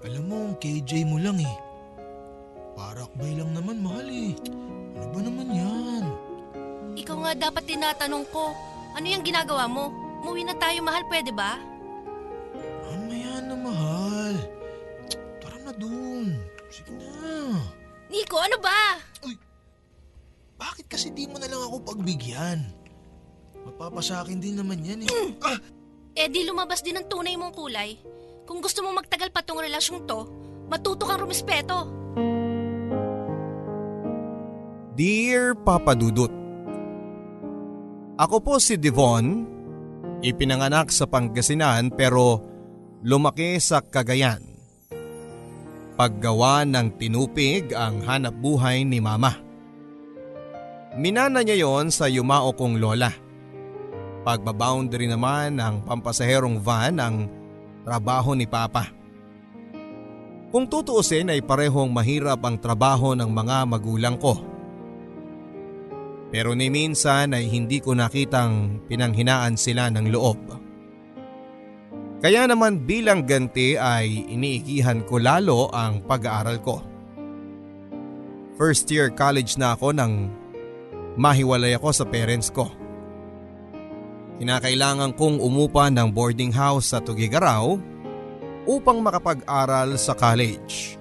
Alam mo, ang KJ mo lang eh. Parakbay lang naman, mahal eh. Ano ba naman yan? Ikaw nga dapat tinatanong ko. Ano yung ginagawa mo? Umuwi na tayo, mahal. Pwede ba? Mamaya na, mahal. Tara na dun. Sige na. Nico, ano ba? Uy, bakit kasi di mo na lang ako pagbigyan? Mapapasakin din naman yan eh. Eh di lumabas din ang tunay mong kulay. Kung gusto mong magtagal pa tong relasyon to, matuto kang rumispeto. Dear Papa Dudot, ako po si Devon, ipinanganak sa Pangasinan pero lumaki sa Cagayan. Paggawa ng tinupig ang hanap buhay ni Mama. Minana niya yon sa yumao kong lola. Pagbaboundary naman ng pampasaherong van ang trabaho ni Papa. Kung tutuusin ay parehong mahirap ang trabaho ng mga magulang ko. Pero ni minsan ay hindi ko nakitang pinanghinaan sila ng loob. Kaya naman bilang ganti ay iniigihan ko lalo ang pag-aaral ko. First year college na ako nang mahiwalay ako sa parents ko. Kinakailangan kong umupa ng boarding house sa Tugigaraw upang makapag-aral sa college.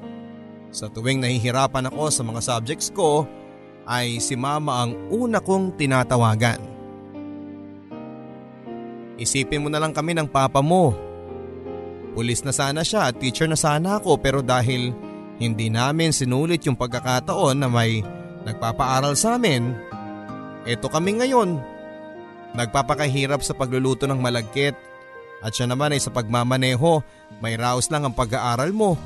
Sa tuwing nahihirapan ako sa mga subjects ko, ay si Mama ang una kong tinatawagan. Isipin mo na lang kami ng papa mo. Pulis na sana siya at teacher na sana ako, pero dahil hindi namin sinulit yung pagkakataon na may nagpapaaral sa amin, eto kami ngayon. Nagpapakahirap sa pagluluto ng malagkit at siya naman ay sa pagmamaneho, may raos lang ang pag-aaral mo.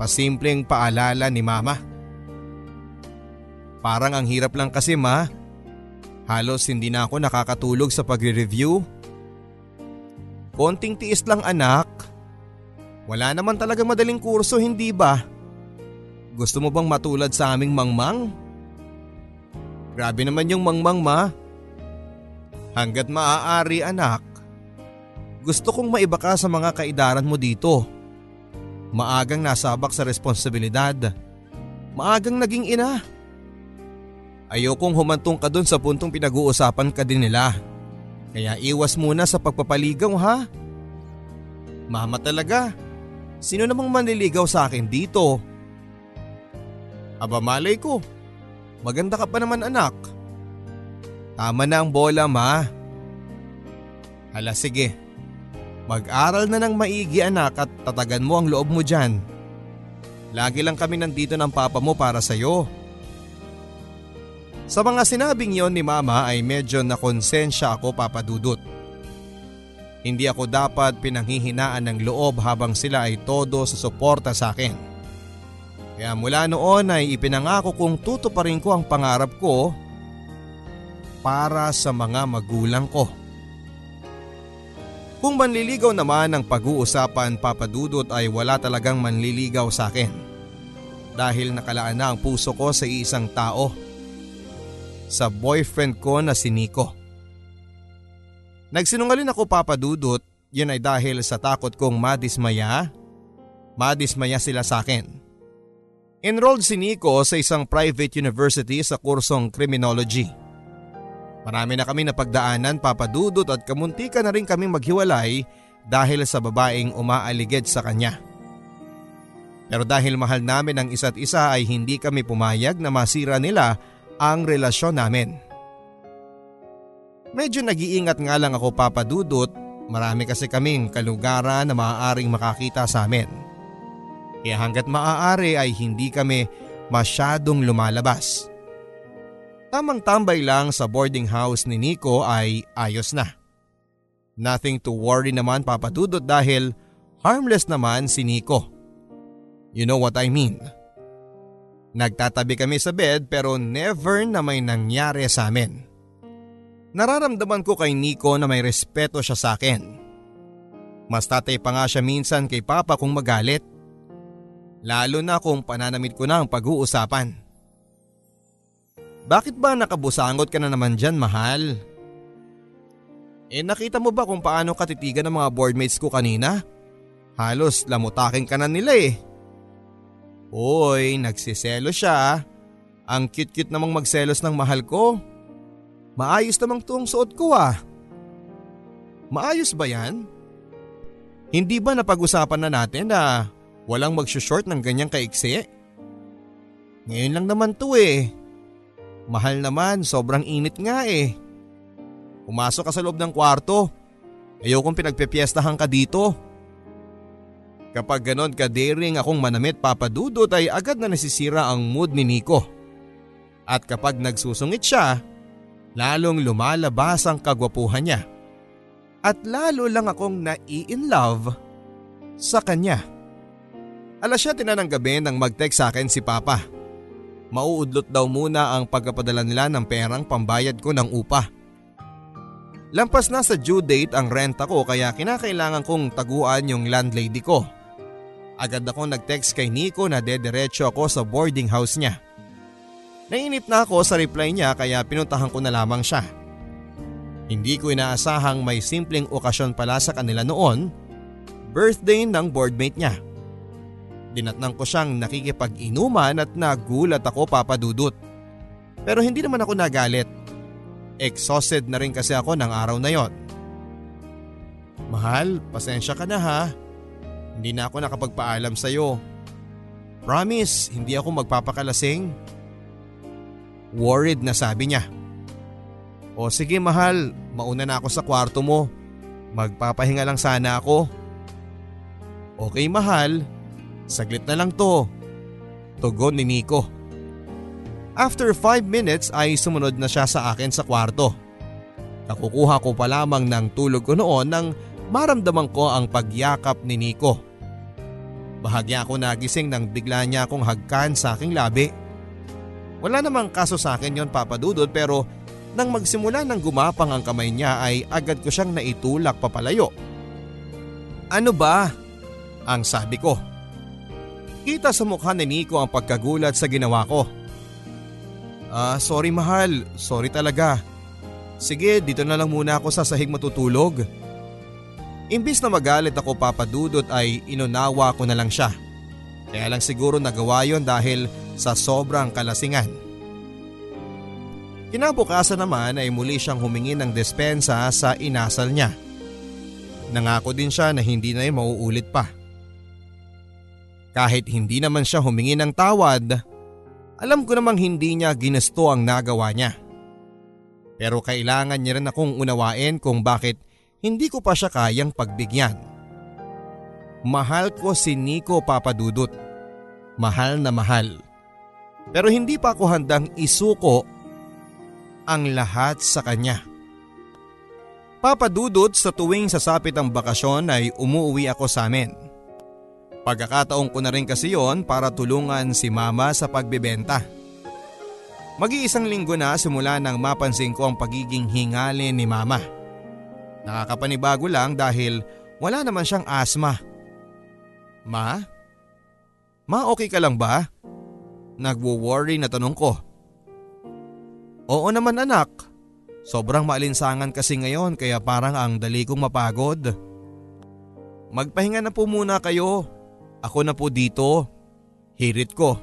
Pasimpleng paalala ni Mama. Parang ang hirap lang kasi, Ma. Halos hindi na ako nakakatulog sa pagre-review. Konting tiis lang, anak. Wala naman talaga madaling kurso, hindi ba? Gusto mo bang matulad sa aming mangmang? Grabe naman yung mangmang, Ma. Hanggat maaari, anak. Gusto kong maiba ka sa mga kaidaran mo dito. Maagang nasabak sa responsibilidad. Maagang naging ina. Ayokong humantong ka dun sa puntong pinag-uusapan ka din nila. Kaya iwas muna sa pagpapaligaw, ha? Mama talaga, sino namang manliligaw sa akin dito? Aba, malay ko. Maganda ka pa naman, anak. Tama na ang bola, Ma. Hala, sige. Mag-aral na ng maigi, anak, at tatagan mo ang loob mo dyan. Lagi lang kami nandito ng papa mo para sa'yo. Sa mga sinabing yon ni Mama ay medyo nakonsensya ako, Papa Dudot. Hindi ako dapat pinanghihinaan ng loob habang sila ay todo sa suporta sa akin. Kaya mula noon ay ipinangako kong tutuparin ko ang pangarap ko para sa mga magulang ko. Kung manliligaw naman ang pag-uusapan, Papa Dudot, ay wala talagang manliligaw sa akin. Dahil nakalaan na ang puso ko sa isang tao. Sa boyfriend ko na si Nico. Nagsinungaling ako, Papa Dudot, yun ay dahil sa takot kong madismaya. Madismaya sila sa akin. Enrolled si Nico sa isang private university sa kursong criminology. Marami na kami napagdaanan, Papa Dudot, at kamuntika na rin kami maghiwalay dahil sa babaeng umaaligid sa kanya. Pero dahil mahal namin ang isa't isa ay hindi kami pumayag na masira nila ang relasyon namin. Medyo nag-iingat nga lang ako, Papa Dudot. Marami kasi kaming kalugaran na maaaring makakita sa amin. Kaya hanggat maaari ay hindi kami masyadong lumalabas. Tamang tambay lang sa boarding house ni Nico ay ayos na. Nothing to worry naman, Papa Dudot, dahil harmless naman si Nico. You know what I mean. Nagtatabi kami sa bed pero never na may nangyari sa amin. Nararamdaman ko kay Nico na may respeto siya sa akin. Mas tatay pa nga siya minsan kay Papa kung magalit. Lalo na kung pananamit ko na ang pag-uusapan. Bakit ba nakabusangot ka na naman dyan, mahal? Nakita mo ba kung paano katitigan ng mga boardmates ko kanina? Halos lamutaking ka na nila eh. Uy, nagsiselos siya. Ang cute-cute namang magselos ng mahal ko. Maayos namang tuong suot ko ah. Maayos ba yan? Hindi ba napag-usapan na natin na walang magsushort ng ganyang kaiksi? Ngayon lang naman to eh. Mahal naman, sobrang init nga eh. Pumasok ka sa loob ng kwarto. Ayokong pinagpepiestahan ka dito. Kapag ganon ka-daring akong manamit, Papa Dudot, ay agad na nasisira ang mood ni Nico. At kapag nagsusungit siya, lalong lumalabas ang kagwapuhan niya. At lalo lang akong nai-inlove sa kanya. Alas 7 na ng gabi nang mag-text sa akin si Papa. Mauudlot daw muna ang pagkapadala nila ng perang pambayad ko ng upa. Lampas na sa due date ang renta ko kaya kinakailangan kong taguan yung landlady ko. Agad ako nag-text kay Nico na dederecho ako sa boarding house niya. Nainip na ako sa reply niya kaya pinuntahan ko na lamang siya. Hindi ko inaasahang may simpleng okasyon pala sa kanila noon, birthday ng boardmate niya. Dinatnan ko siyang nakikipag-inuman at nagulat ako, Papa Dudot. Pero hindi naman ako nagalit. Exhausted na rin kasi ako ng araw na yon. Mahal, pasensya ka na ha. Hindi na ako nakapagpaalam sa'yo. Promise, hindi ako magpapakalasing. Worried na sabi niya. O sige mahal, mauna na ako sa kwarto mo. Magpapahinga lang sana ako. Okay mahal, saglit na lang to. Tugon ni Nico. After 5 minutes ay sumunod na siya sa akin sa kwarto. Nakukuha ko pa lamang ng tulog ko noon nang maramdaman ko ang pagyakap ni Nico. Bahagya ako nagising nang bigla niya akong hagkan sa aking labi. Wala namang kaso sa akin yon, Papa Dudot, pero nang magsimula ng gumapang ang kamay niya ay agad ko siyang naitulak papalayo. Ano ba? Ang sabi ko. Kita sa mukha ni Nico ang pagkagulat sa ginawa ko. Sorry mahal, sorry talaga. Sige, dito na lang muna ako sa sahig matutulog. Imbis na magalit ako, Papa Dudot, ay inunawa ko na lang siya. Kaya lang siguro nagawa yon dahil sa sobrang kalasingan. Kinabukasan naman ay muli siyang humingi ng despensa sa inasal niya. Nangako din siya na hindi na yun mauulit pa. Kahit hindi naman siya humingi ng tawad, alam ko namang hindi niya ginusto ang nagawa niya. Pero kailangan niya rin akong unawain kung bakit hindi ko pa siya kayang pagbigyan. Mahal ko si Nico, Papa Dudot. Mahal na mahal. Pero hindi pa ako handang isuko ang lahat sa kanya. Papa Dudot, sa tuwing sasapit ang bakasyon ay umuwi ako sa amin. Pagkakataon ko na rin kasi yon para tulungan si Mama sa pagbebenta. Mag-iisang linggo na simula nang mapansin ko ang pagiging hingalin ni Mama. Nakakapanibago lang dahil wala naman siyang asma. Ma? Ma, okay ka lang ba? Nagwo-worry na tanong ko. Oo naman anak. Sobrang maalinsangan kasi ngayon kaya parang ang dali kong mapagod. Magpahinga na po muna kayo. Ako na po dito. Hirit ko.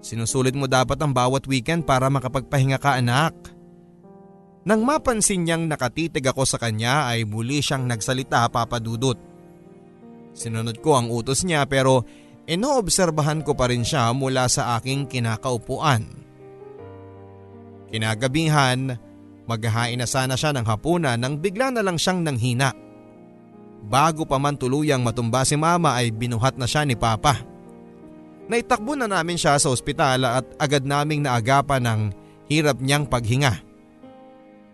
Sinusulit mo dapat ang bawat weekend para makapagpahinga ka anak. Nang mapansin niyang nakatitig ako sa kanya ay muli siyang nagsalita, Papa Dudot. Sinunod ko ang utos niya pero inoobserbahan ko pa rin siya mula sa aking kinakaupuan. Kinagabihan, maghahain na sana siya ng hapunan nang bigla na lang siyang nanghina. Bago pa man tuluyang matumba si Mama ay binuhat na siya ni Papa. Naitakbo na namin siya sa ospital at agad naming naagapan ng hirap niyang paghinga.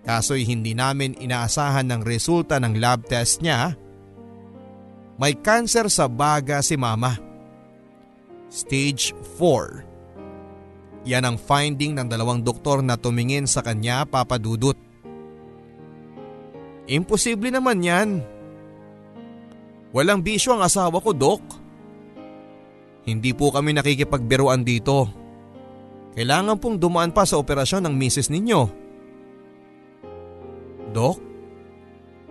Kaso'y hindi namin inaasahan ng resulta ng lab test niya. May kanser sa baga si Mama. Stage 4. Yan ang finding ng dalawang doktor na tumingin sa kanya, Papa Dudot. Imposible naman yan. Walang bisyo ang asawa ko, Dok. Hindi po kami nakikipagbiruan dito. Kailangan pong dumaan pa sa operasyon ng misis ninyo. Dok?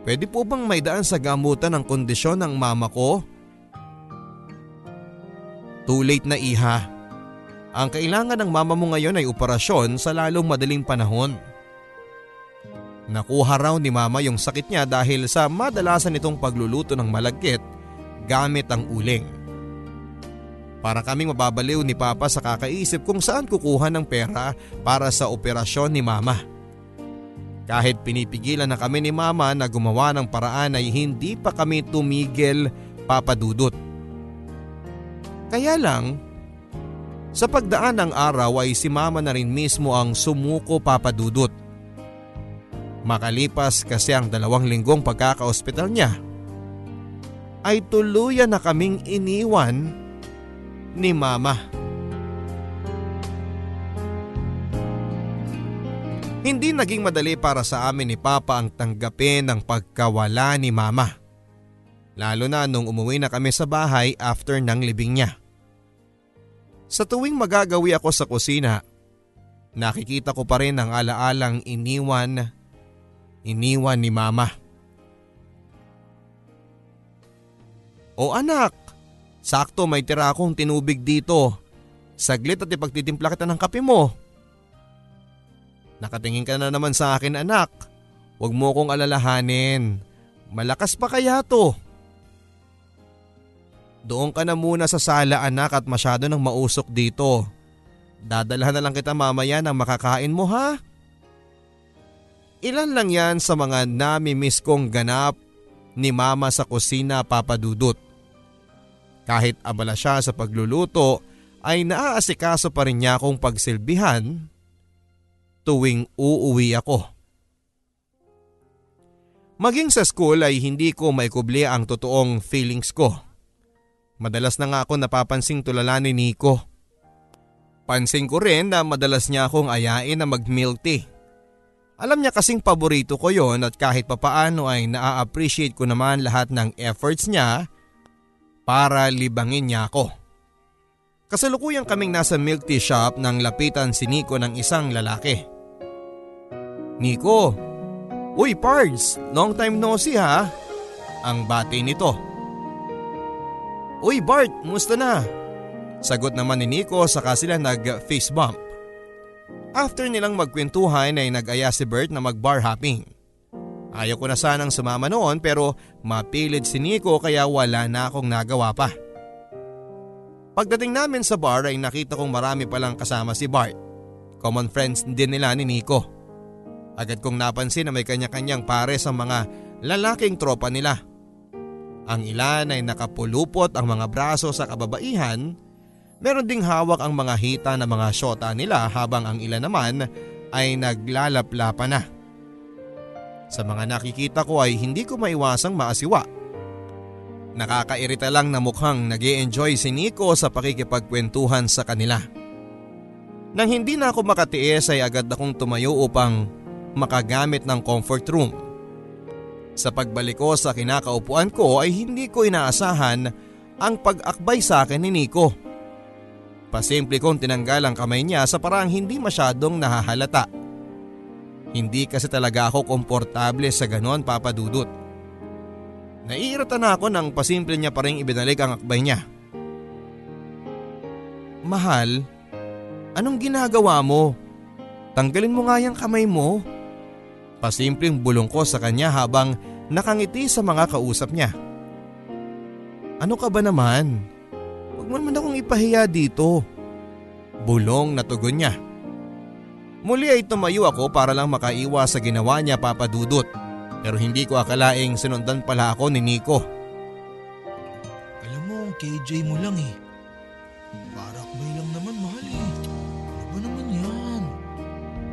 Pwede po bang may daan sa gamutan ang kondisyon ng mama ko? Too late na, iha. Ang kailangan ng mama mo ngayon ay operasyon sa lalong madaling panahon. Nakuha raw ni mama yung sakit niya dahil sa madalasan itong pagluluto ng malagkit gamit ang uling. Para kaming mababaliw ni Papa sa kakaisip kung saan kukuha ng pera para sa operasyon ni mama. Kahit pinipigilan na kami ni mama na gumawa ng paraan ay hindi pa kami tumigil, Papa Dudot. Kaya lang, sa pagdaan ng araw ay si mama na rin mismo ang sumuko, Papa Dudot. Makalipas kasi ang 2 linggong pagkakaospital niya, ay tuluyan na kaming iniwan ni mama. Hindi naging madali para sa amin ni Papa ang tanggapin ng pagkawala ni mama. Lalo na nung umuwi na kami sa bahay after ng libing niya. Sa tuwing magagawi ako sa kusina, nakikita ko pa rin ang alaalang iniwan ni mama. O anak, sakto may tira akong tinubig dito. Saglit at ipagtitimpla kita ng kape mo. Nakatingin ka na naman sa akin, anak. Huwag mo kong alalahanin. Malakas pa kaya to? Doon ka na muna sa sala, anak, at masyado nang mausok dito. Dadalhan na lang kita mamaya ng makakain mo, ha? Ilan lang yan sa mga nami-miss kong ganap ni mama sa kusina, Papa Dudot. Kahit abala siya sa pagluluto ay naaasikaso pa rin niya akong pagsilbihan tuwing uuwi ako. Maging sa school ay hindi ko maikubli ang totoong feelings ko. Madalas na nga ako napapansing tulala ni Nico. Pansin ko rin na madalas niya akong ayain na mag-milk tea. Alam niya kasing paborito ko yon at kahit papaano ay naa-appreciate ko naman lahat ng efforts niya para libangin niya ako. Kasalukuyang kaming nasa milk tea shop nang lapitan si Nico ng isang lalaki. Nico, uy Pards, long time no see ha? Ang bati nito. Uy Bart, musta na? Sagot naman ni Nico saka sila nag-face bump. After nilang magkwentuhan ay nag-aya si Bert na mag-bar hopping. Ayaw ko na sanang sumama noon pero mapilit si Nico kaya wala na akong nagawa pa. Pagdating namin sa bar ay nakita kong marami palang kasama si Bart. Common friends din nila ni Nico. Agad kong napansin na may kanya-kanyang pare sa mga lalaking tropa nila. Ang ilan ay nakapulupot ang mga braso sa kababaihan. Meron ding hawak ang mga hita na mga syota nila habang ang ilan naman ay naglalaplapa na. Sa mga nakikita ko ay hindi ko maiwasang maasiwa. Nakakairita lang na mukhang nag-e-enjoy si Nico sa pakikipagkwentuhan sa kanila. Nang hindi na ako makatiis ay agad akong tumayo upang makagamit ng comfort room. Sa pagbalik ko sa kinakaupuan ko ay hindi ko inaasahan ang pag-akbay sa akin ni Nico. Pasimple kong tinanggal ang kamay niya sa parang hindi masyadong nahahalata. Hindi kasi talaga ako komportable sa ganon, Papa Dudot. Naiirita na ako nang pasimple niya pa rin ibinalik ang akbay niya. Mahal, anong ginagawa mo? Tanggalin mo nga yung kamay mo. Pasimpleng bulong ko sa kanya habang nakangiti sa mga kausap niya. Ano ka ba naman? Huwag mo naman akong ipahiya dito. Bulong na tugon niya. Muli ay tumayo ako para lang makaiwas sa ginawa niya, Papa Dudot. Pero hindi ko akalaing sinundan pala ako ni Nico. Alam mo, KJ mo lang eh. Barakbay lang naman, mahal eh. Ano ba naman yan?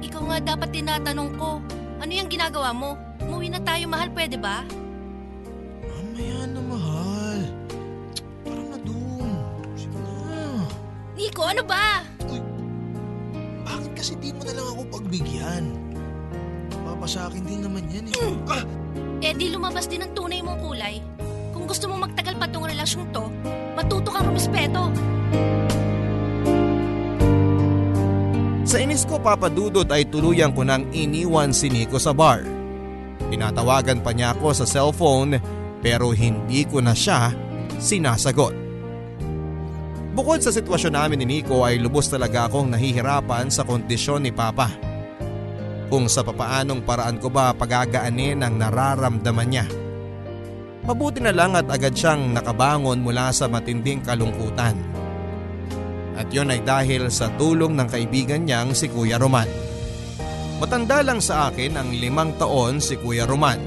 Ikaw nga dapat tinatanong ko. Ano yung ginagawa mo? Umuwi na tayo, mahal, pwede ba? Mamaya na, mahal. Nico, ano ba? Uy, bakit kasi di mo na lang ako pagbigyan? Papasakin din naman yan eh. Eh di lumabas din ang tunay mong kulay. Kung gusto mong magtagal pa tong relasyon to, matuto kang rumispeto. Sa inis ko, Papa Dudot, ay tuluyang ko nang iniwan si Nico sa bar. Tinatawagan pa niya ako sa cellphone pero hindi ko na siya sinasagot. Bukod sa sitwasyon namin ni Nico ay lubos talaga akong nahihirapan sa kondisyon ni Papa. Kung sa papaanong paraan ko ba pagagaanin ang nararamdaman niya. Mabuti na lang at agad siyang nakabangon mula sa matinding kalungkutan. At yun ay dahil sa tulong ng kaibigan niyang si Kuya Roman. Matanda lang sa akin ang 5 taon si Kuya Roman.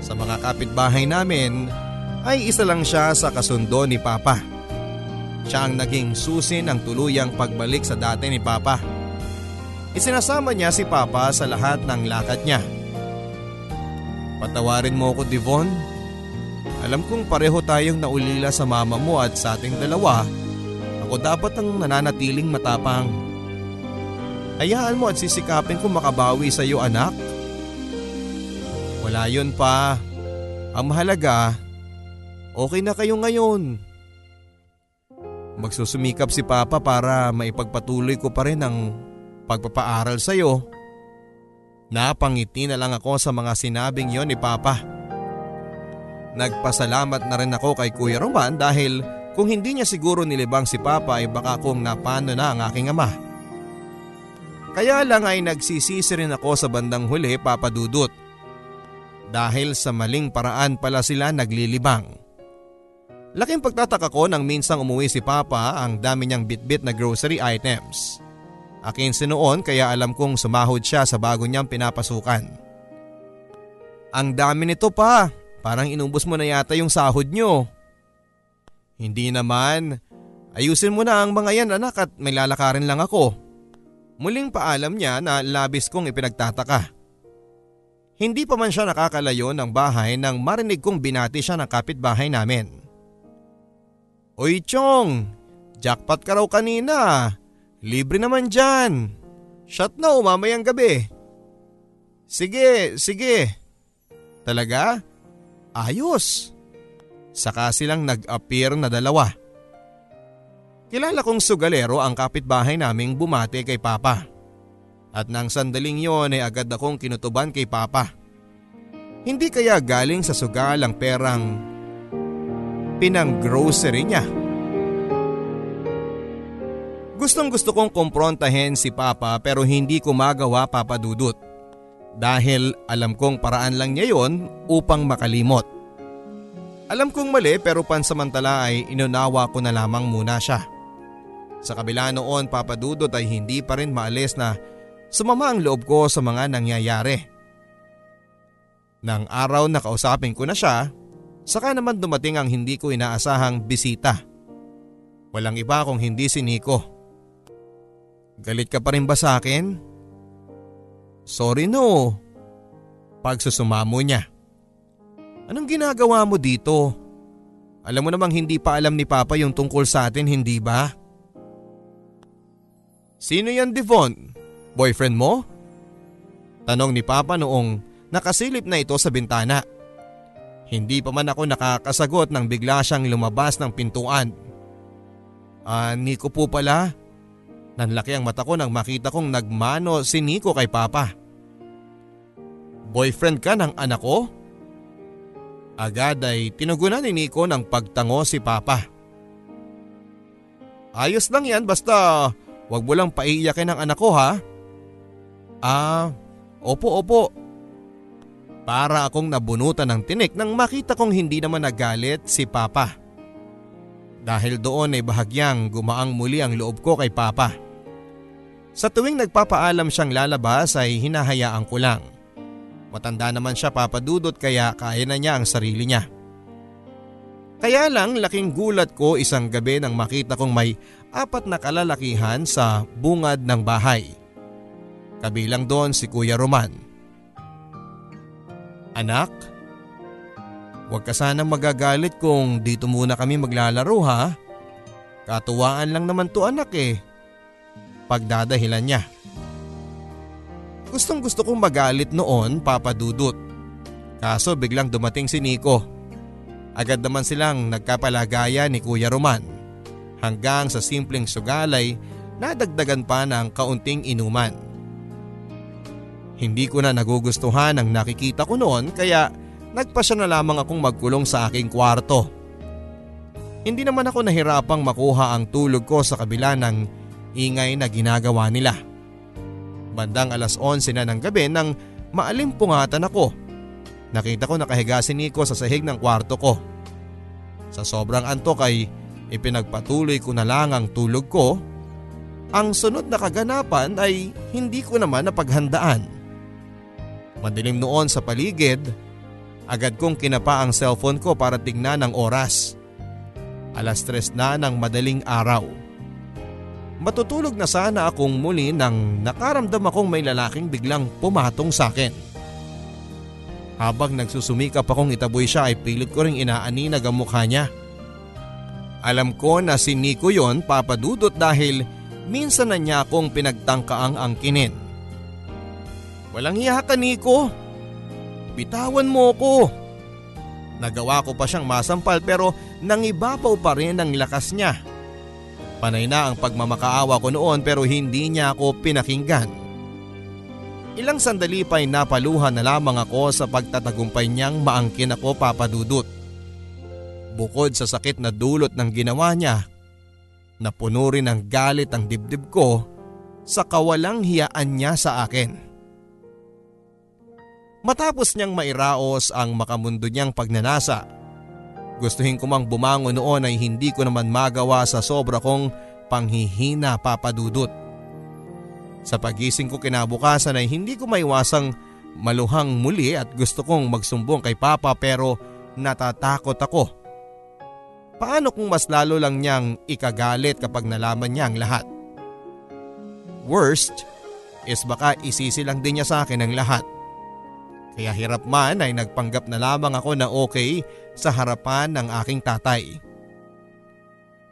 Sa mga kapitbahay namin ay isa lang siya sa kasundo ni Papa. Siya ang naging susi ng tuluyang pagbalik sa dati ni Papa. Isinasama niya si Papa sa lahat ng lakad niya. Patawarin mo ako, Devon. Alam kong pareho tayong naulila sa mama mo at sa ating dalawa. Ako dapat ang nananatiling matapang. Hayaan mo at sisikapin kung makabawi sa iyo, anak. Wala yun pa. Ang mahalaga, okay na kayo ngayon. Magsusumikap si Papa para maipagpatuloy ko pa rin ang pagpapaaral sa iyo. Napangiti na lang ako sa mga sinabing yon ni Papa. Nagpasalamat na rin ako kay Kuya Roman dahil kung hindi niya siguro nilibang si Papa ay baka kung napano na ang aking ama. Kaya lang ay nagsisisi rin ako sa bandang huli, Papa Dudot. Dahil sa maling paraan pala sila naglilibang. Laking pagtataka ko nang minsang umuwi si Papa ang dami niyang bitbit na grocery items. Akin sinoon kaya alam kong sumahod siya sa bago niyang pinapasukan. Ang dami nito pa, parang inubos mo na yata yung sahod niyo. Hindi naman, ayusin mo na ang mga yan, anak, at may lalakarin lang ako. Muling paalam niya na labis kong ipinagtataka. Hindi pa man siya nakakalayo ng bahay nang marinig kong binati siya ng kapitbahay namin. Oy, Chong! Jackpot ka raw kanina! Libre naman dyan! Shut na umamayang gabi! Sige, sige! Talaga? Ayos! Saka silang nag-appear na dalawa. Kilala kong sugalero ang kapitbahay naming bumati kay Papa. At nang sandaling yon ay agad akong kinutuban kay Papa. Hindi kaya galing sa sugal ang perang pinang-grocery niya. Gustong gusto kong kumprontahin si Papa pero hindi ko magawa, Papa Dudot. Dahil alam kong paraan lang niya yon upang makalimot. Alam kong mali pero pansamantala ay inunawa ko na lamang muna siya. Sa kabila noon, Papa Dudot, ay hindi pa rin maalis na sumama ang loob ko sa mga nangyayari. Nang araw na kausapin ko na siya, saka naman dumating ang hindi ko inaasahang bisita. Walang iba kung hindi si Nico. Galit ka pa rin ba sa akin? Sorry no. Pagsusumamo niya. Anong ginagawa mo dito? Alam mo namang hindi pa alam ni Papa yung tungkol sa atin, hindi ba? Sino yan, Devon? Boyfriend mo? Tanong ni Papa noong nakasilip na ito sa bintana. Hindi pa man ako nakakasagot nang bigla siyang lumabas ng pintuan. Nico po pala. Nanlaki ang mata ko nang makita kong nagmano si Nico kay Papa. Boyfriend ka ng anak ko? Agad ay tinugunan ni Nico ng pagtango si Papa. Ayos lang yan, basta wag mo lang paiiyakin ang anak ko, ha? Opo. Para akong nabunutan ng tinik nang makita kong hindi naman nagalit si Papa. Dahil doon ay bahagyang gumaang muli ang loob ko kay Papa. Sa tuwing nagpapaalam siyang lalabas ay hinahayaan ko lang. Matanda naman siya, Papa Dudot, kaya kaya na niya ang sarili niya. Kaya lang laking gulat ko isang gabi nang makita kong may 4 na kalalakihan sa bungad ng bahay. Kabilang doon si Kuya Roman. Anak, huwag ka sanang magagalit kung dito muna kami maglalaro, ha? Katuwaan lang naman to, anak, eh. Pagdadahilan niya. Gustong gusto kong magalit noon, Papa Dudot. Kaso biglang dumating si Nico. Agad naman silang nagkapalagayan ni Kuya Roman. Hanggang sa simpleng sugalay, nadagdagan pa ng kaunting inuman. Hindi ko na nagugustuhan ang nakikita ko noon kaya nagpasya na lamang akong magkulong sa aking kwarto. Hindi naman ako nahirapang makuha ang tulog ko sa kabila ng ingay na ginagawa nila. Bandang 11:00 na ng gabi nang maalimpungatan ako. Nakita ko nakahiga si Nico sa sahig ng kwarto ko. Sa sobrang antok ay ipinagpatuloy ko na lang ang tulog ko. Ang sunod na kaganapan ay hindi ko naman napaghandaan. Madilim noon sa paligid, agad kong kinapa ang cellphone ko para tingnan ang oras. 3:00 na ng madaling araw. Matutulog na sana akong muli nang nakaramdam akong may lalaking biglang pumatong sa akin. Habang nagsusumikap akong itaboy siya ay pilit ko ring inaaninag ang mukha niya. Alam ko na si Nico yon, Papa Dudot, dahil minsan na niya akong pinagtangkaang angkinin. "Walang hiya ka, Nico. Bitawan mo ko." Nagawa ko pa siyang masampal pero nangibabaw pa rin ang lakas niya. Panay na ang pagmamakaawa ko noon pero hindi niya ako pinakinggan. Ilang sandali pa ay napaluhan na lamang ako sa pagtatagumpay niyang maangkin ako, Papa Dudot. Bukod sa sakit na dulot ng ginawa niya, napuno rin ng galit ang dibdib ko sa kawalang hiyaan niya sa akin. Matapos niyang mairaos ang makamundo niyang pagnanasa, gustuhin ko mang bumangon noon ay hindi ko naman magawa sa sobra kong panghihina, Papa Dudot. Sa pagising ko kinabukasan ay hindi ko maiwasang maluhang muli at gusto kong magsumbong kay Papa pero natatakot ako. Paano kung mas lalo lang niyang ikagalit kapag nalaman niya ang lahat? Worst is baka isisi lang din niya sa akin ang lahat. Kaya hirap man ay nagpanggap na lamang ako na okay sa harapan ng aking tatay.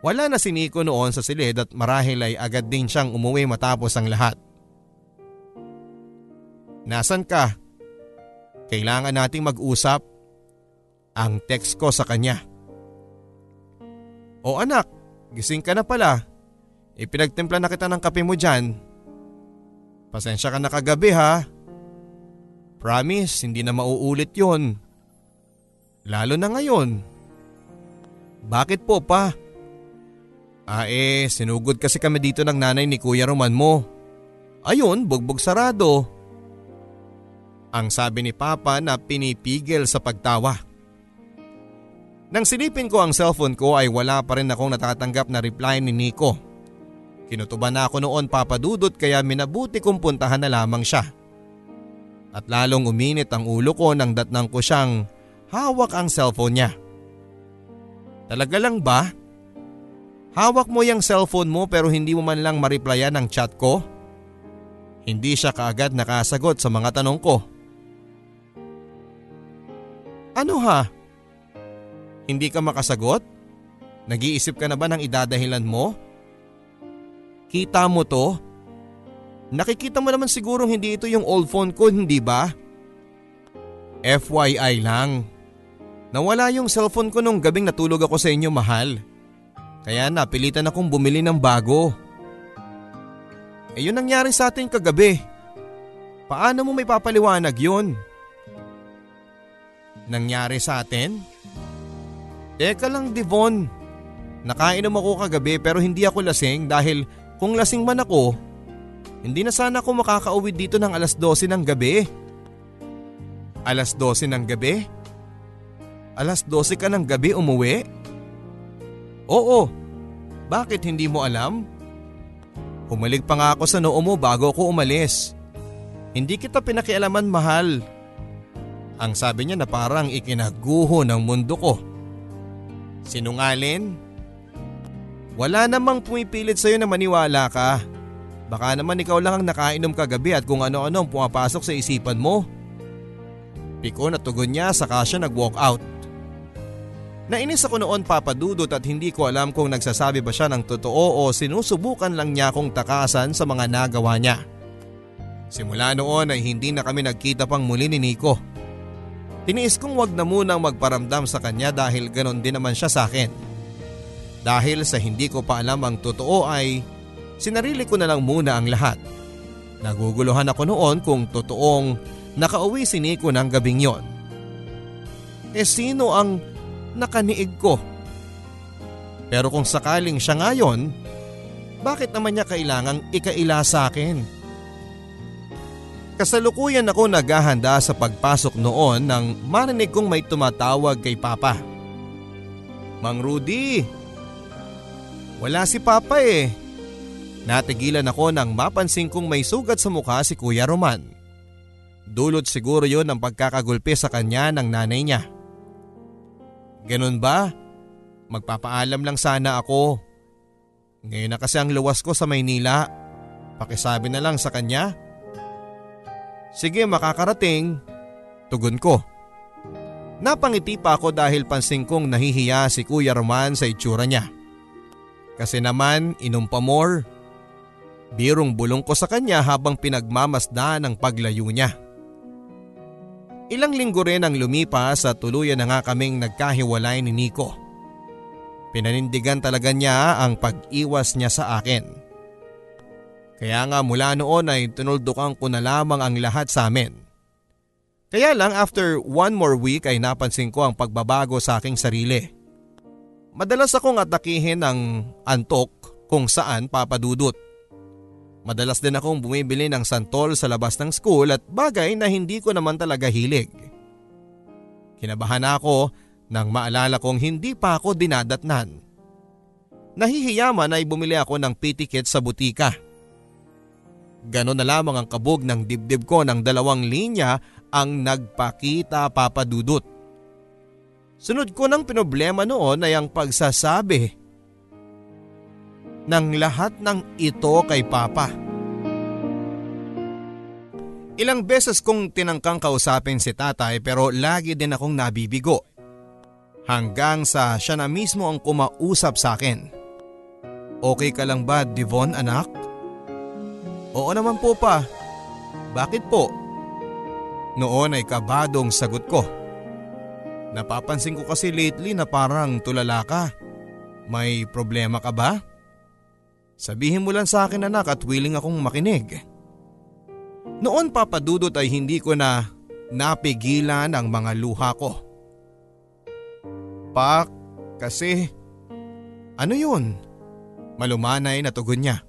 Wala na si Nico noon sa silid at marahil ay agad din siyang umuwi matapos ang lahat. "Nasaan ka? Kailangan nating mag-usap." Ang text ko sa kanya. "O anak, gising ka na pala. Ipinagtimpla na kita ng kape mo dyan. Pasensya ka na kagabi ha. Promise, hindi na mauulit yon. Lalo na ngayon." "Bakit po pa?" Sinugod kasi kami dito ng nanay ni Kuya Roman mo. Ayun, bugbog sarado." Ang sabi ni Papa na pinipigil sa pagtawa. Nang silipin ko ang cellphone ko ay wala pa rin akong natatanggap na reply ni Nico. Kinutuban na ako noon, Papa Dudot, kaya minabuti kong puntahan na lamang siya. At lalong uminit ang ulo ko nang datnang ko siyang hawak ang cellphone niya. "Talaga lang ba? Hawak mo yung cellphone mo pero hindi mo man lang ma-replyan ang chat ko?" Hindi siya kaagad nakasagot sa mga tanong ko. "Ano ha? Hindi ka makasagot? Nag-iisip ka na ba ng idadahilan mo? Kita mo to? Nakikita mo naman sigurong hindi ito yung old phone ko, hindi ba? FYI lang. Nawala yung cellphone ko nung gabing natulog ako sa inyo, mahal. Kaya napilitan akong bumili ng bago. Yun nangyari sa atin kagabi. Paano mo may papaliwanag yun?" "Nangyari sa atin? Teka lang, Devon. Nakainom ako kagabi pero hindi ako lasing dahil kung lasing man ako, hindi na sana ako makakauwi dito ng 12:00 ng gabi." "12:00 ng gabi? 12:00 ka ng gabi umuwi?" "Oo. Bakit hindi mo alam? Humalig pa nga ako sa noo mo bago ako umalis. Hindi kita pinakialaman, mahal." Ang sabi niya na parang ikinaguho ng mundo ko. "Sinungalin? Wala namang pumipilit sa'yo na maniwala ka. Baka naman ikaw lang ang nakainom kagabi at kung ano-ano ang pumapasok sa isipan mo." Piko na tugon niya, saka siya nag-walk out. Nainis ako noon, Papa Dudot, at hindi ko alam kung nagsasabi ba siya ng totoo o sinusubukan lang niya akong takasan sa mga nagawa niya. Simula noon ay hindi na kami nagkita pang muli ni Nico. Tiniis kong wag na munang magparamdam sa kanya dahil ganon din naman siya sa akin. Dahil sa hindi ko pa alam ang totoo ay sinarili ko na lang muna ang lahat. Naguguluhan ako noon kung totoong nakauwi si Nico ng gabing yon. E sino ang nakaniig ko? Pero kung sakaling siya ngayon, bakit naman niya kailangang ikaila sa akin? Kasalukuyan ako naghahanda sa pagpasok noon nang marinig kong may tumatawag kay Papa. Mang Rudy! Wala si Papa eh. Natigilan ako nang mapansin kong may sugat sa mukha si Kuya Roman. Dulot siguro yon ang pagkakagulpi sa kanya ng nanay niya. Ganun ba? Magpapaalam lang sana ako. Ngayon na kasi ang luwas ko sa Maynila. Pakisabi na lang sa kanya. Sige, makakarating, tugon ko. Napangiti pa ako dahil pansin kong nahihiya si Kuya Roman sa itsura niya. Kasi naman inom pa more. Birong bulong ko sa kanya habang pinagmamasdan ang paglayo niya. Ilang linggo rin ang lumipas at tuluyan na nga kaming nagkahiwalay ni Nico. Pinanindigan talaga niya ang pag-iwas niya sa akin. Kaya nga mula noon ay tinuldukan ko na lamang ang lahat sa amin. Kaya lang after one more week ay napansin ko ang pagbabago sa aking sarili. Madalas akong atakihin ng antok kung saan papadudot. Madalas din akong bumibili ng santol sa labas ng school at bagay na hindi ko naman talaga hilig. Kinabahan ako nang maalala kong hindi pa ako dinadatnan. Nahihiyaman ay bumili ako ng pitikit sa butika. Ganon na lamang ang kabog ng dibdib ko ng 2 linya ang nagpakita papadudot. Sunod ko ng pinoblema noon ay ang pagsasabi ng lahat ng ito kay Papa. Ilang beses kong tinangkang kausapin si Tatay pero lagi din akong nabibigo. Hanggang sa siya na mismo ang kumausap sa akin. Okay ka lang ba, Devon anak? Oo naman po pa. Bakit po? Noon ay kabadong sagot ko. Napapansin ko kasi lately na parang tulala ka. May problema ka ba? Sabihin mo lang sa akin anak at willing akong makinig. Noon papadudot ay hindi ko na napigilan ang mga luha ko. Pak, kasi… Ano yun? Malumanay na tugon niya.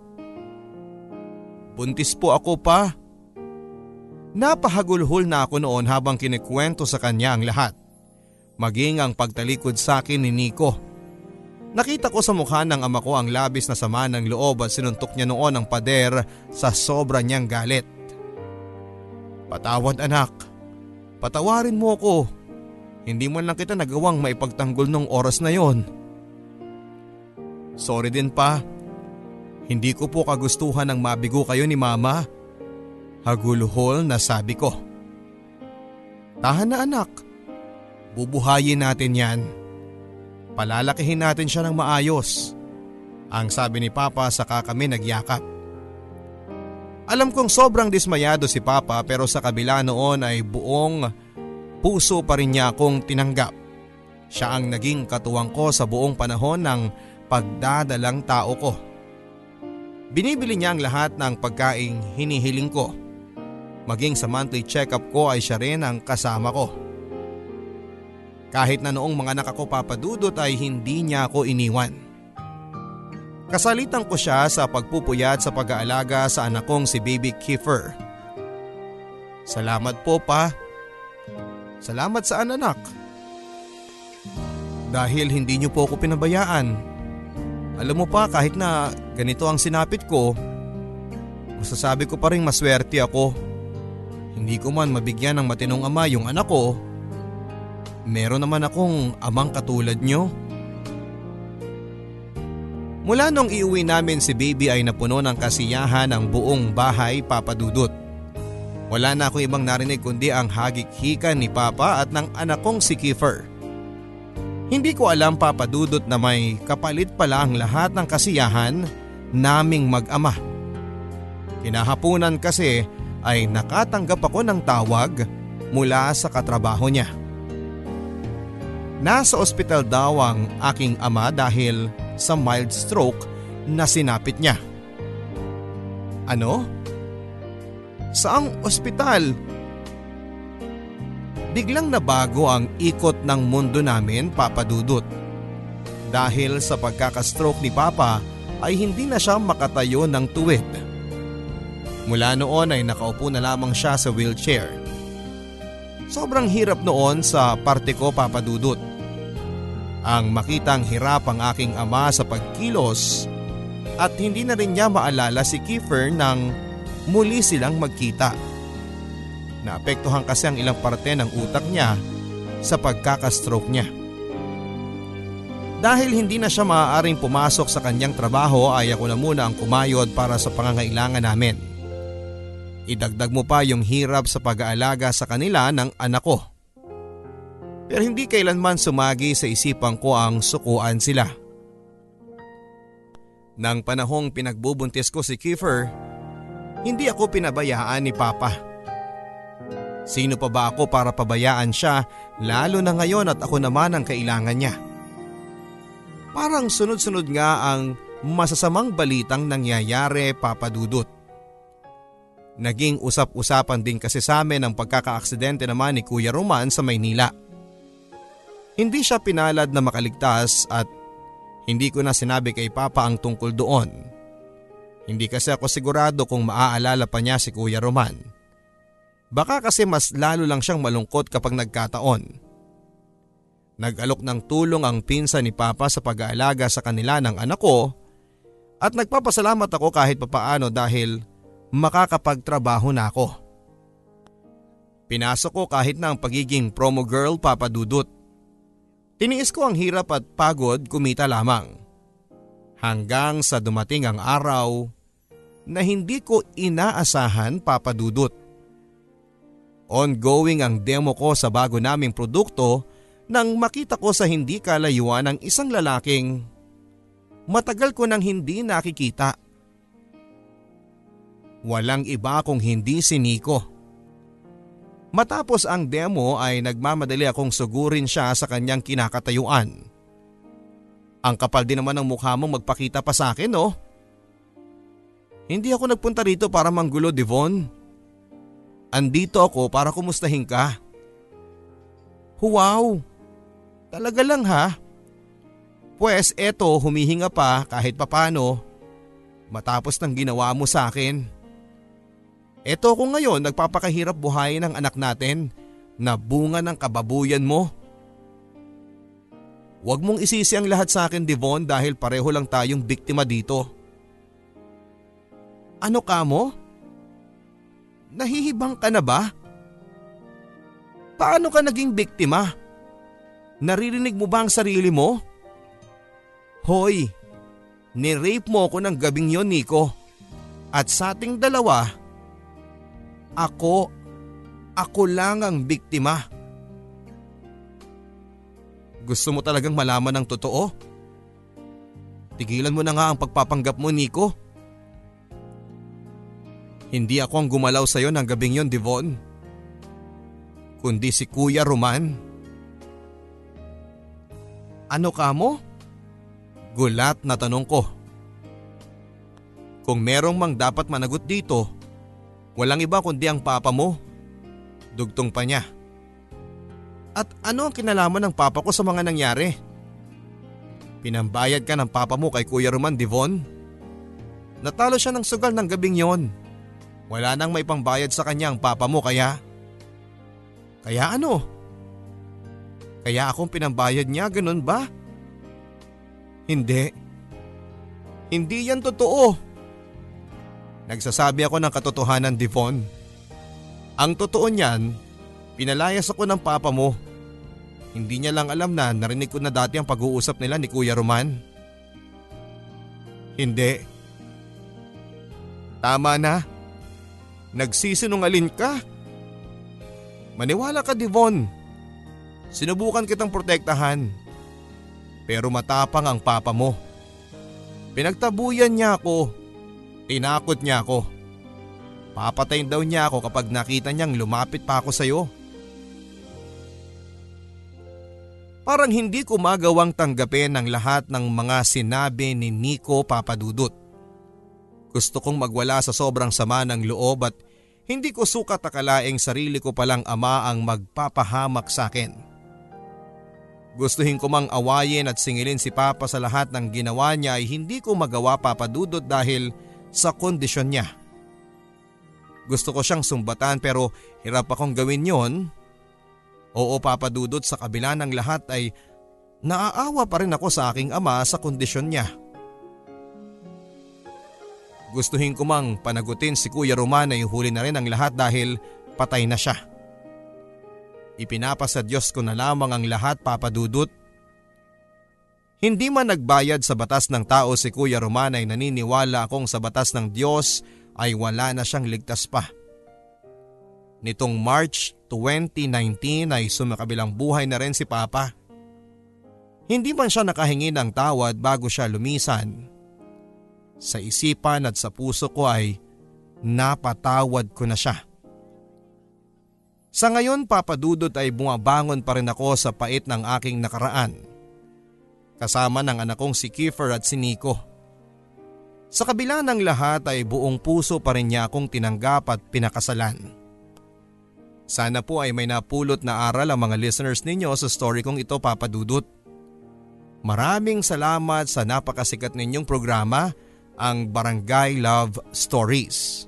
Buntis po ako pa. Napahagulhol na ako noon habang kinikwento sa kanya ang lahat. Maging ang pagtalikod sa akin ni Nico. Nakita ko sa mukha ng ama ko ang labis na sama ng loob at sinuntok niya noon ang pader sa sobra niyang galit. Patawad anak. Patawarin mo ako. Hindi man lang kita nagawang maipagtanggol nung oras na yon. Sorry din pa. Hindi ko po kagustuhan ang mabigo kayo ni Mama. Hagulhol na sabi ko. Tahan na anak. Bubuhayin natin yan. Palalakihin natin siya ng maayos. Ang sabi ni Papa saka kami nagyakap. Alam kong sobrang dismayado si Papa pero sa kabila noon ay buong puso pa rin niya akong tinanggap. Siya ang naging katuwang ko sa buong panahon ng pagdadalang tao ko. Binibili niya ang lahat ng pagkaing hinihiling ko. Maging sa monthly check-up ko ay siya rin ang kasama ko. Kahit na noong mga anak ko papadudot ay hindi niya ako iniwan. Kasalitan ko siya sa pagpupuyat sa pag-aalaga sa anak kong si Baby Kiefer. Salamat po pa. Salamat saan anak? Dahil hindi niyo po ako pinabayaan. Alam mo pa kahit na ganito ang sinapit ko, masasabi ko pa rin maswerte ako. Hindi ko man mabigyan ng matinong ama yung anak ko, meron naman akong amang katulad nyo. Mula nung iuwi namin si Baby ay napuno ng kasiyahan ang buong bahay papadudot. Wala na akong ibang narinig kundi ang hagik-hikan ni Papa at ng anak kong si Kiefer. Hindi ko alam papadudot na may kapalit pala ang lahat ng kasiyahan naming mag-ama. Kinahapunan kasi ay nakatanggap ako ng tawag mula sa katrabaho niya. Nasa ospital daw ang aking ama dahil sa mild stroke na sinapit niya. Ano? saang ospital. Biglang nabago ang ikot ng mundo namin, Papa Dudot. Dahil sa pagkakastroke ni Papa ay hindi na siya makatayo ng tuwid. Mula noon ay nakaupo na lamang siya sa wheelchair. Sobrang hirap noon sa parte ko, Papa Dudot. Ang makitang hirap ang aking ama sa pagkilos at hindi na rin niya maalala si Kiefer nang muli silang magkita. Naapektuhan kasi ang ilang parte ng utak niya sa pagkakastroke niya. Dahil hindi na siya maaaring pumasok sa kanyang trabaho ay ako na muna ang kumayod para sa pangangailangan namin. Idagdag mo pa yung hirap sa pag-aalaga sa kanila ng anak ko. Pero hindi kailanman sumagi sa isipan ko ang sukuan sila. Nang panahong pinagbubuntis ko si Kiefer, hindi ako pinabayaan ni Papa. Sino pa ba ako para pabayaan siya, lalo na ngayon at ako naman ang kailangan niya? Parang sunod-sunod nga ang masasamang balitang nangyayari, Papa Dudot. Naging usap-usapan din kasi sa amin ang pagkakaaksidente naman ni Kuya Roman sa Maynila. Hindi siya pinalad na makaligtas at hindi ko na sinabi kay Papa ang tungkol doon. Hindi kasi ako sigurado kung maaalala pa niya si Kuya Roman. Baka kasi mas lalo lang siyang malungkot kapag nagkataon. Nag-alok ng tulong ang pinsan ni Papa sa pag-aalaga sa kanila ng anak ko at nagpapasalamat ako kahit papaano dahil makakapagtrabaho na ako. Pinasok ko kahit na ang pagiging promo girl, Papa Dudot. Tiniis ko ang hirap at pagod, kumita lamang. Hanggang sa dumating ang araw na hindi ko inaasahan, Papa Dudot. Ongoing ang demo ko sa bago naming produkto nang makita ko sa hindi kalayuan ang isang lalaking matagal ko nang hindi nakikita. Walang iba kung hindi si Nico. Matapos ang demo ay nagmamadali akong sugurin siya sa kanyang kinakatayuan. Ang kapal din naman ng mukha mong magpakita pa sa akin, no? Hindi ako nagpunta rito para manggulo, Devon. Andito ako para kumustahin ka. Wow! Talaga lang ha? Pues eto, humihinga pa kahit papano matapos ng ginawa mo sa akin. Eto ko ngayon nagpapakahirap buhayin ang anak natin na bunga ng kababuyan mo. Huwag mong isisi ang lahat sa akin, Devon, dahil pareho lang tayong biktima dito. Ano ka mo? Nahihibang ka na ba? Paano ka naging biktima? Naririnig mo ba ang sarili mo? Hoy, nirape mo ako ng gabing yon, Nico. At sa ating dalawa, Ako lang ang biktima. Gusto mo talagang malaman ang totoo? Tigilan mo na nga ang pagpapanggap mo, Nico. Hindi ako ang gumalaw sa'yo ng gabing yon, Devon, kundi si Kuya Roman. Ano ka mo? Gulat na tanong ko. Kung merong mang dapat managot dito, walang iba kundi ang papa mo, dugtong pa niya. At ano ang kinalaman ng papa ko sa mga nangyari? Pinambayad ka ng papa mo kay Kuya Roman, Devon? Natalo siya ng sugal ng gabing yon. Wala nang may pambayad sa kanya ang papa mo kaya… Kaya ano? Kaya akong pinambayad niya, ganun ba? Hindi. Hindi yan totoo. Nagsasabi ako ng katotohanan, Devon. Ang totoo niyan, pinalayas ako ng papa mo. Hindi niya lang alam na narinig ko na dati ang pag-uusap nila ni Kuya Roman. Hindi. Tama na. Nagsisinungaling ka. Maniwala ka, Devon. Sinubukan kitang protektahan. Pero matapang ang papa mo. Pinagtabuyan niya ako. Tinakot niya ako. Papatayin daw niya ako kapag nakita niyang lumapit pa ako sa'yo. Parang hindi ko magawang tanggapin ang lahat ng mga sinabi ni Nico, Papa Dudot. Gusto kong magwala sa sobrang sama ng loob at Hindi ko sukat akalaing sarili ko palang ama ang magpapahamak sa akin. Gustuhin ko mang awayin at singilin si Papa sa lahat ng ginawa niya ay hindi ko magawa, Papa Dudot, dahil sa kondisyon niya. Gusto ko siyang sumbatan pero hirap akong gawin yon. Oo, Papa Dudot, sa kabila ng lahat ay naaawa pa rin ako sa aking ama sa kondisyon niya. Gustuhin ko mang panagutin si Kuya Roman ay huli na rin ang lahat dahil patay na siya. Ipinapasa Diyos ko na lamang ang lahat, Papa Dudot. Hindi man nagbayad sa batas ng tao si Kuya Roman ay naniniwala akong sa batas ng Diyos ay wala na siyang ligtas pa. Nitong March 2019 ay sumakabilang buhay na rin si Papa. Hindi man siya nakahingi ng tawad bago siya lumisan. Sa isipan at sa puso ko ay napatawad ko na siya. Sa ngayon, Papa Dudot, ay bumabangon pa rin ako sa pait ng aking nakaraan. Kasama ng anak kong si Kiefer at si Nico. Sa kabila ng lahat ay buong puso pa rin niya akong tinanggap at pinakasalan. Sana po ay may napulot na aral ang mga listeners ninyo sa story kong ito, Papa Dudot. Maraming salamat sa napakasikat ninyong programa, ang Barangay Love Stories.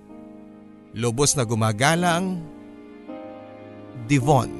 Lubos na gumagalang, Devon.